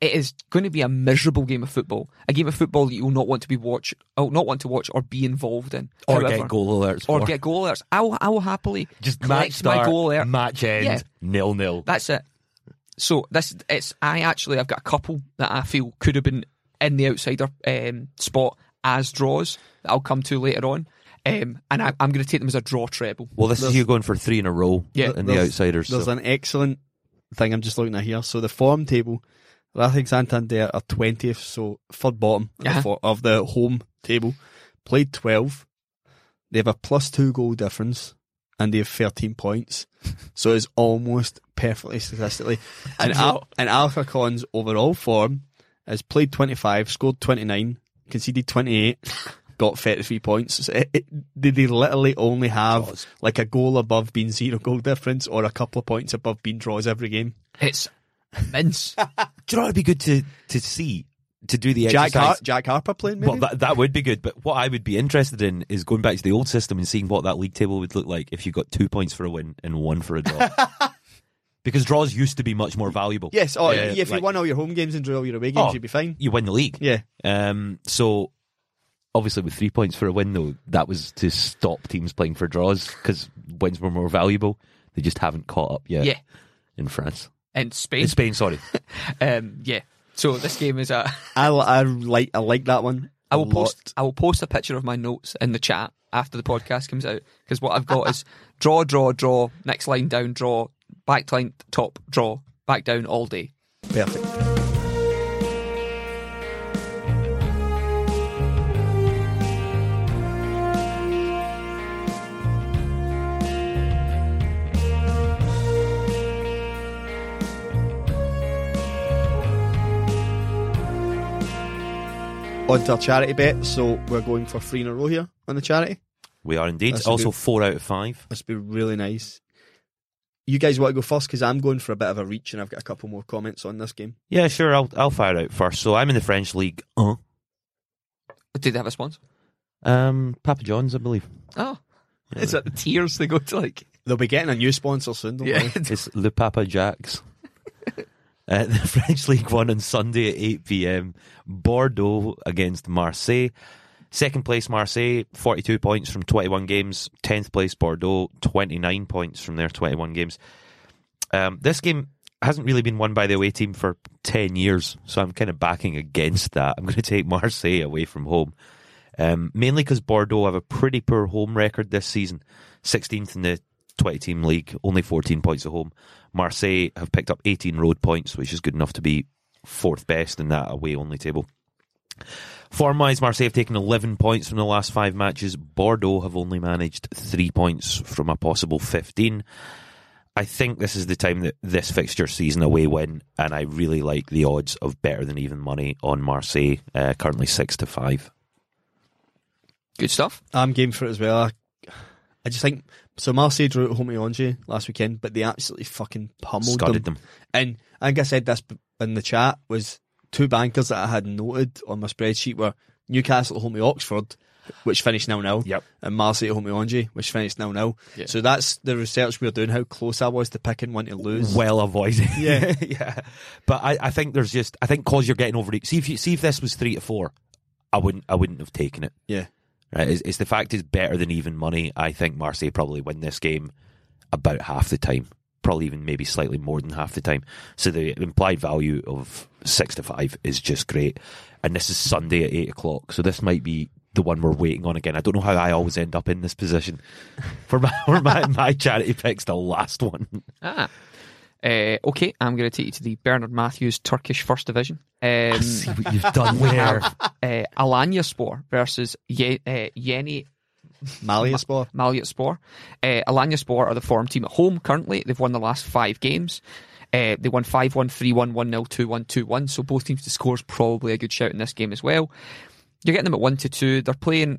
It is going to be a miserable game of football. A game of football that you will not want to be watch, oh, not want to watch or be involved in. Or however, get goal alerts. Or, or get goal alerts. I will, I will happily just collect match start, my goal alert. Match end, yeah. nil nil. That's it. So this, it's. I actually, I've got a couple that I feel could have been in the outsider um, spot as draws that I'll come to later on. Um, and I, I'm going to take them as a draw treble. Well, this there's, is you going for three in a row yeah, in the outsiders. There's so. an excellent thing I'm just looking at here. So the form table. Racing Santander are twentieth, so third bottom uh-huh. of, the, of the home table. Played twelve. They have a plus two goal difference, and they have thirteen points. So it's almost perfectly statistically. And, Al- and Alcorcon's overall form has played twenty-five, scored twenty-nine, conceded twenty-eight, got thirty-three points. So it, it, they literally only have draws. Like a goal above being zero goal difference or a couple of points above being draws every game. It's... Mince. Do you know what would be good to, to see, to do the Jack exercise? Har- Jack Harper playing, maybe? Well, that, that would be good, but what I would be interested in is going back to the old system and seeing what that league table would look like if you got two points for a win and one for a draw. Because draws used to be much more valuable. Yes, oh, uh, yeah, if like, you won all your home games and drew all your away games, oh, you'd be fine. You win the league. Yeah. Um, so, obviously with three points for a win, though, that was to stop teams playing for draws, because wins were more valuable. They just haven't caught up yet yeah. in France. In Spain. In Spain, sorry. um, yeah. So this game is a... I, I, like, I like that one. I will post. I will post a picture of my notes in the chat after the podcast comes out, because what I've got is draw, draw, draw, next line down, draw, back line top, draw, back down all day. Perfect. On to our charity bet, so we're going for three in a row here on the charity. We are indeed. This also be, four out of five. This would be really nice. You guys want to go first, because I'm going for a bit of a reach and I've got a couple more comments on this game. Yeah, sure, I'll I'll fire out first. So I'm in the French League. Uh. Did they have a sponsor? Um, Papa John's, I believe. Oh, yeah. Is that the tiers they go to? Like, they'll be getting a new sponsor soon, don't yeah. they? It's Le Papa Jack's. Uh, the French League One on Sunday at eight p.m. Bordeaux against Marseille. Second place Marseille, forty-two points from twenty-one games. Tenth place Bordeaux, twenty-nine points from their twenty-one games. Um, this game hasn't really been won by the away team for ten years, so I'm kind of backing against that. I'm going to take Marseille away from home, um, mainly because Bordeaux have a pretty poor home record this season. sixteenth in the twenty-team league, only fourteen points at home. Marseille have picked up eighteen road points, which is good enough to be fourth best in that away-only table. Form-wise, Marseille have taken eleven points from the last five matches. Bordeaux have only managed three points from a possible fifteen. I think this is the time that this fixture sees an away win, and I really like the odds of better than even money on Marseille, uh, currently six to five. Good stuff. I'm game for it as well. I just think, so Marseille drew at home to Angers last weekend, but they absolutely fucking pummeled them. them. And I think I said this in the chat, was two bankers that I had noted on my spreadsheet were Newcastle at home to Oxford, which finished nil nil, yep. and Marseille at home to Angers, which finished nil nil. Yeah. So that's the research we were doing, how close I was to picking one to lose. Well avoided. Yeah. yeah. But I, I think there's just, I think because you're getting over it, see if, you, see if this was three to four, I wouldn't, I wouldn't have taken it. Yeah. Right, it's, it's the fact it's better than even money. I think Marseille probably win this game about half the time, probably even maybe slightly more than half the time. So the implied value of six to five is just great. And this is Sunday at eight o'clock, so this might be the one we're waiting on again. I don't know how I always end up in this position for my for my, my charity picks, the last one. Ah, uh, okay, I'm going to take you to the Bernard Matthews Turkish First Division. Um, I see what you've done there. uh, Alanyaspor versus Ye- uh, Yeni Malatyaspor. Ma- Malatyaspor. Uh, Alanyaspor are the form team at home currently. They've won the last five games. Uh, they won five one, three one, one nil, two one, two one. So both teams to score is probably a good shout in this game as well. You're getting them at one to two. They're playing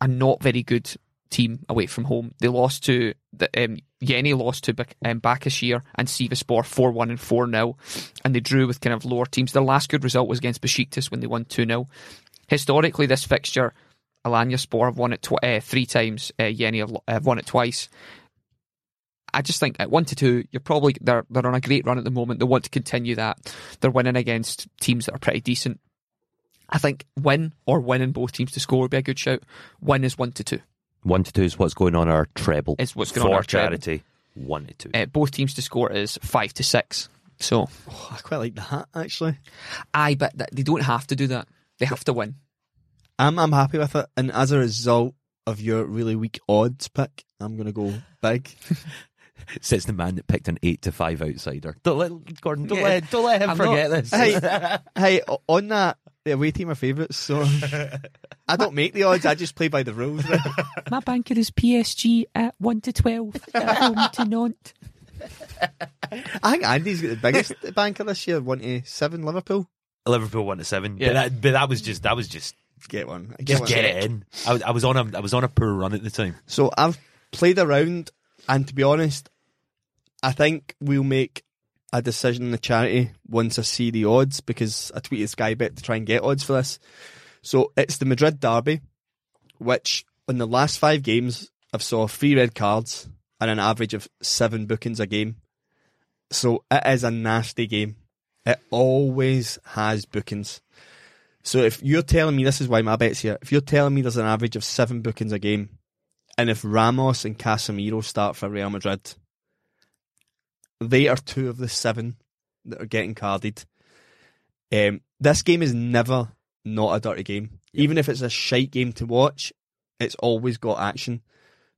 a not very good team away from home. They lost to the um, Yeni lost to um, Bakashehir and Sivasspor four one and four nil, and they drew with kind of lower teams. Their last good result was against Besiktas when they won two nil. Historically, this fixture, Alanyaspor have won it tw- uh, three times. Uh, Yeni have, have won it twice. I just think at one to two, you're probably they're they're on a great run at the moment. They want to continue that. They're winning against teams that are pretty decent. I think win or winning both teams to score would be a good shout. Win is one to two. One to two is what's going on our treble. It's what's going for on our charity. Treble. One to two. Uh, both teams to score is five to six. So oh, I quite like that actually. Aye, but th- they don't have to do that. They have to win. I'm I'm happy with it, and as a result of your really weak odds pick, I'm going to go big. Says the man that picked an eight to five outsider. Don't let Gordon. Don't yeah. let. Don't let him I'm forget not, this. Hey, hey, on that. The away team are favourites, so I don't make the odds, I just play by the rules. My banker is P S G at one to twelve, at home to Nantes. I think Andy's got the biggest banker this year, one to seven, Liverpool. Liverpool one to seven, yeah. but, that, but that was just, that was just... Get one. Get just one. Get it in. I, I, was on a, I was on a poor run at the time. So I've played around, and to be honest, I think we'll make a decision in the charity once I see the odds, because I tweeted Sky Bet to try and get odds for this. So it's the Madrid derby, which in the last five games I've saw three red cards and an average of seven bookings a game. So it is a nasty game. It always has bookings. So if you're telling me, this is why my bet's here, if you're telling me there's an average of seven bookings a game, and if Ramos and Casemiro start for Real Madrid, they are two of the seven that are getting carded. Um, this game is never not a dirty game. Yep. Even if it's a shite game to watch, it's always got action.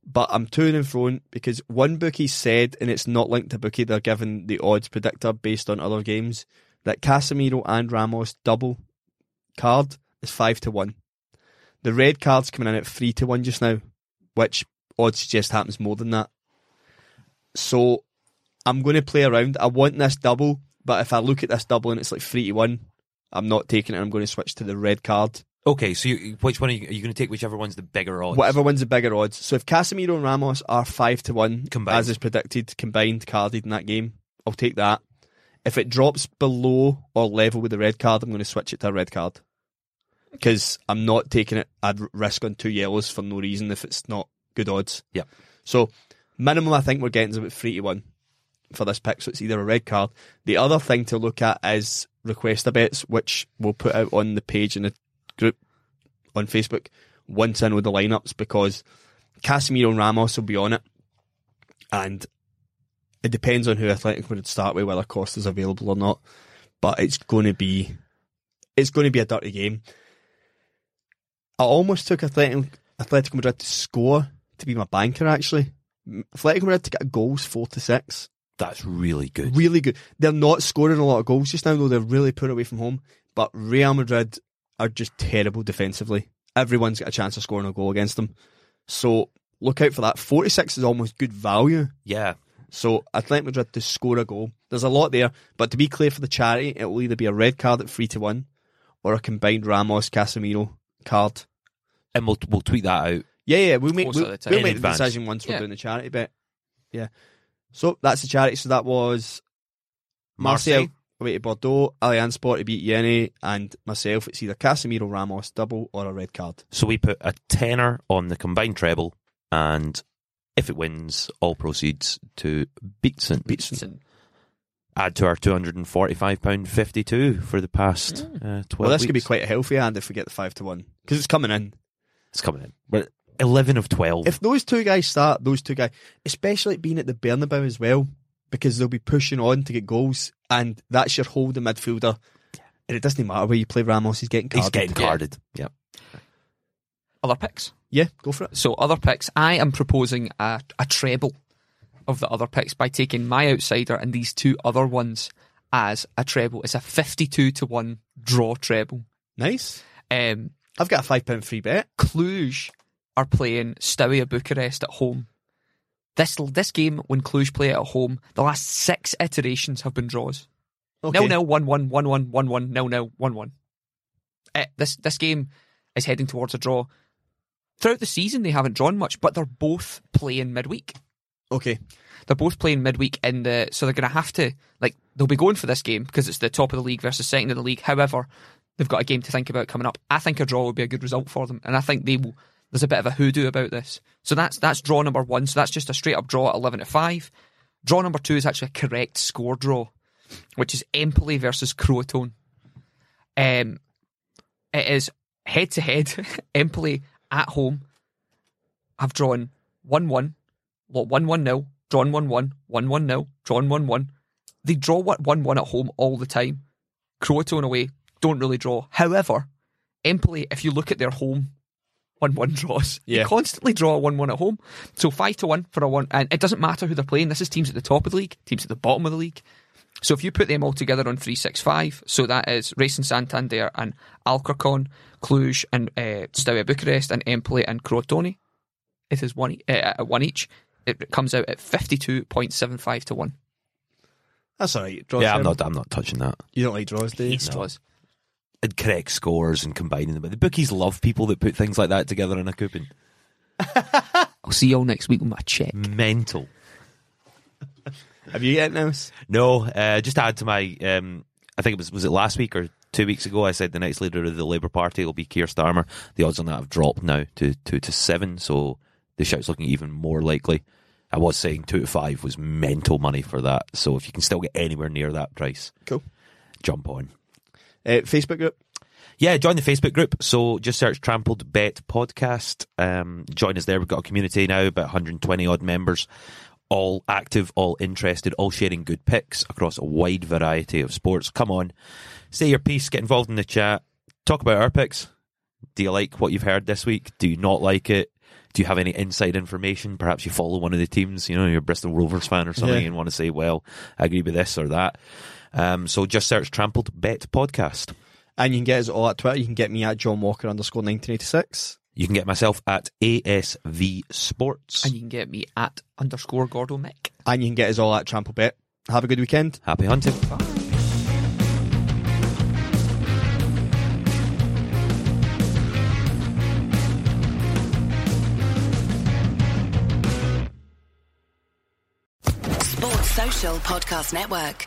But I'm toing and froing because one bookie said, and it's not linked to bookie, they're given the odds predictor based on other games, that Casemiro and Ramos double card is five to one. The red card's coming in at three to one just now, which odds suggest happens more than that. So I'm going to play around. I want this double, but if I look at this double and it's like three to one, I'm not taking it. I'm going to switch to the red card. Okay, so you, which one are you, are you going to take? Whichever one's the bigger odds. Whatever one's the bigger odds. So if Casemiro and Ramos are five to one, combined, as is predicted, combined carded in that game, I'll take that. If it drops below or level with the red card, I'm going to switch it to a red card because I'm not taking it. I'd risk on two yellows for no reason if it's not good odds. Yeah. So minimum, I think we're getting is about three to one for this pick. So it's either a red card. The other thing to look at is request a bets, which we'll put out on the page in the group on Facebook once I know the lineups, because Casemiro and Ramos will be on it, and it depends on who Athletic would start with, whether Costa's available or not. But it's going to be it's going to be a dirty game. I almost took Athletic Athletic Madrid to score to be my banker. Actually, Athletic Madrid to get a goals four to six. That's really good. Really good. They're not scoring a lot of goals just now, though. They're really poor away from home. But Real Madrid are just terrible defensively. Everyone's got a chance of scoring a goal against them. So look out for that. forty-six is almost good value. Yeah. So Athletic Madrid to score a goal. There's a lot there, but to be clear for the charity, it will either be a red card at three to one or a combined Ramos-Casemiro card. And we'll, we'll tweet that out. Yeah, yeah. We'll make, we'll, we'll make the decision once yeah. we're doing the charity bet. Yeah. So that's the charity. So that was Marseille. Marseille. Away to Bordeaux, Allianz Sport to beat Yeni, and myself, it's either Casemiro, Ramos double or a red card. So we put a tenner on the combined treble, and if it wins, all proceeds to Beatson. Beatson. Add to our two hundred forty-five pounds fifty-two for the past mm. uh, twelve Well, this weeks. Could be quite a healthy hand if we get the five to one, because it's coming in. It's coming in. We're eleven of twelve. If those two guys start, those two guys, especially being at the Bernabeu as well, because they'll be pushing on to get goals, and that's your holding midfielder. Yeah. And it doesn't matter where you play Ramos, he's getting carded. He's getting carded, yeah. yeah. Other picks? Yeah, go for it. So other picks, I am proposing a, a treble of the other picks by taking my outsider and these two other ones as a treble. It's a fifty-two to one draw treble. Nice. Um, I've got a five pound free bet. Cluj are playing Steaua Bucharest at home. This this game, when Cluj play at home, the last six iterations have been draws. Okay. nil nil, one one, one one, one one, nil nil, one one. Uh, this, this game is heading towards a draw. Throughout the season, they haven't drawn much, but they're both playing midweek. Okay. They're both playing midweek, in the, so they're going to have to, like, they'll be going for this game because it's the top of the league versus second of the league. However, they've got a game to think about coming up. I think a draw would be a good result for them, and I think they will. There's a bit of a hoodoo about this. So that's that's draw number one. So that's just a straight up draw at eleven to five. Draw number two is actually a correct score draw, which is Empoli versus Croatone. Um, it is head to head. Empoli at home have drawn one one, one one nil, drawn one one, one one nil, drawn one one. They draw one one at home all the time. Croatone away don't really draw. However, Empoli, if you look at their home, one one draws. Yeah. They constantly draw a one one at home. So five to one for a one. And it doesn't matter who they're playing. This is teams at the top of the league, teams at the bottom of the league. So if you put them all together on three six five, so that is Racing Santander and Alcorcon, Cluj and uh, Steaua Bucharest and Empoli and Crotone, it is one, uh, one each. It comes out at fifty-two point seven five to one. That's all right. Draws yeah, I'm not, I'm not touching that. You don't like draws, do you? No. Draws. And correct scores and combining them. But the bookies love people that put things like that together in a coupon. I'll see you all next week with my check. Mental. Have you yet, Nels? No, uh, just to add to my, um, I think it was was it last week or two weeks ago, I said the next leader of the Labour Party will be Keir Starmer. The odds on that have dropped now to two to seven, so the shout's looking even more likely. I was saying two to five was mental money for that, so if you can still get anywhere near that price, cool, jump on. Uh, Facebook group? Yeah, join the Facebook group. So just search Trampled Bet Podcast. Um, join us there. We've got a community now, about one hundred twenty odd members, all active, all interested, all sharing good picks across a wide variety of sports. Come on, say your piece, get involved in the chat, talk about our picks. Do you like what you've heard this week? Do you not like it? Do you have any inside information? Perhaps you follow one of the teams, you know, you're a Bristol Rovers fan or something, yeah, and want to say, well, I agree with this or that. Um, so just search Trampled Bet Podcast. And you can get us all at Twitter. You can get me at John Walker underscore nineteen eighty-six. You can get myself at A S V Sports. And you can get me at underscore Gordo Mick. And you can get us all at Trample Bet. Have a good weekend. Happy hunting. Bye. Podcast Network.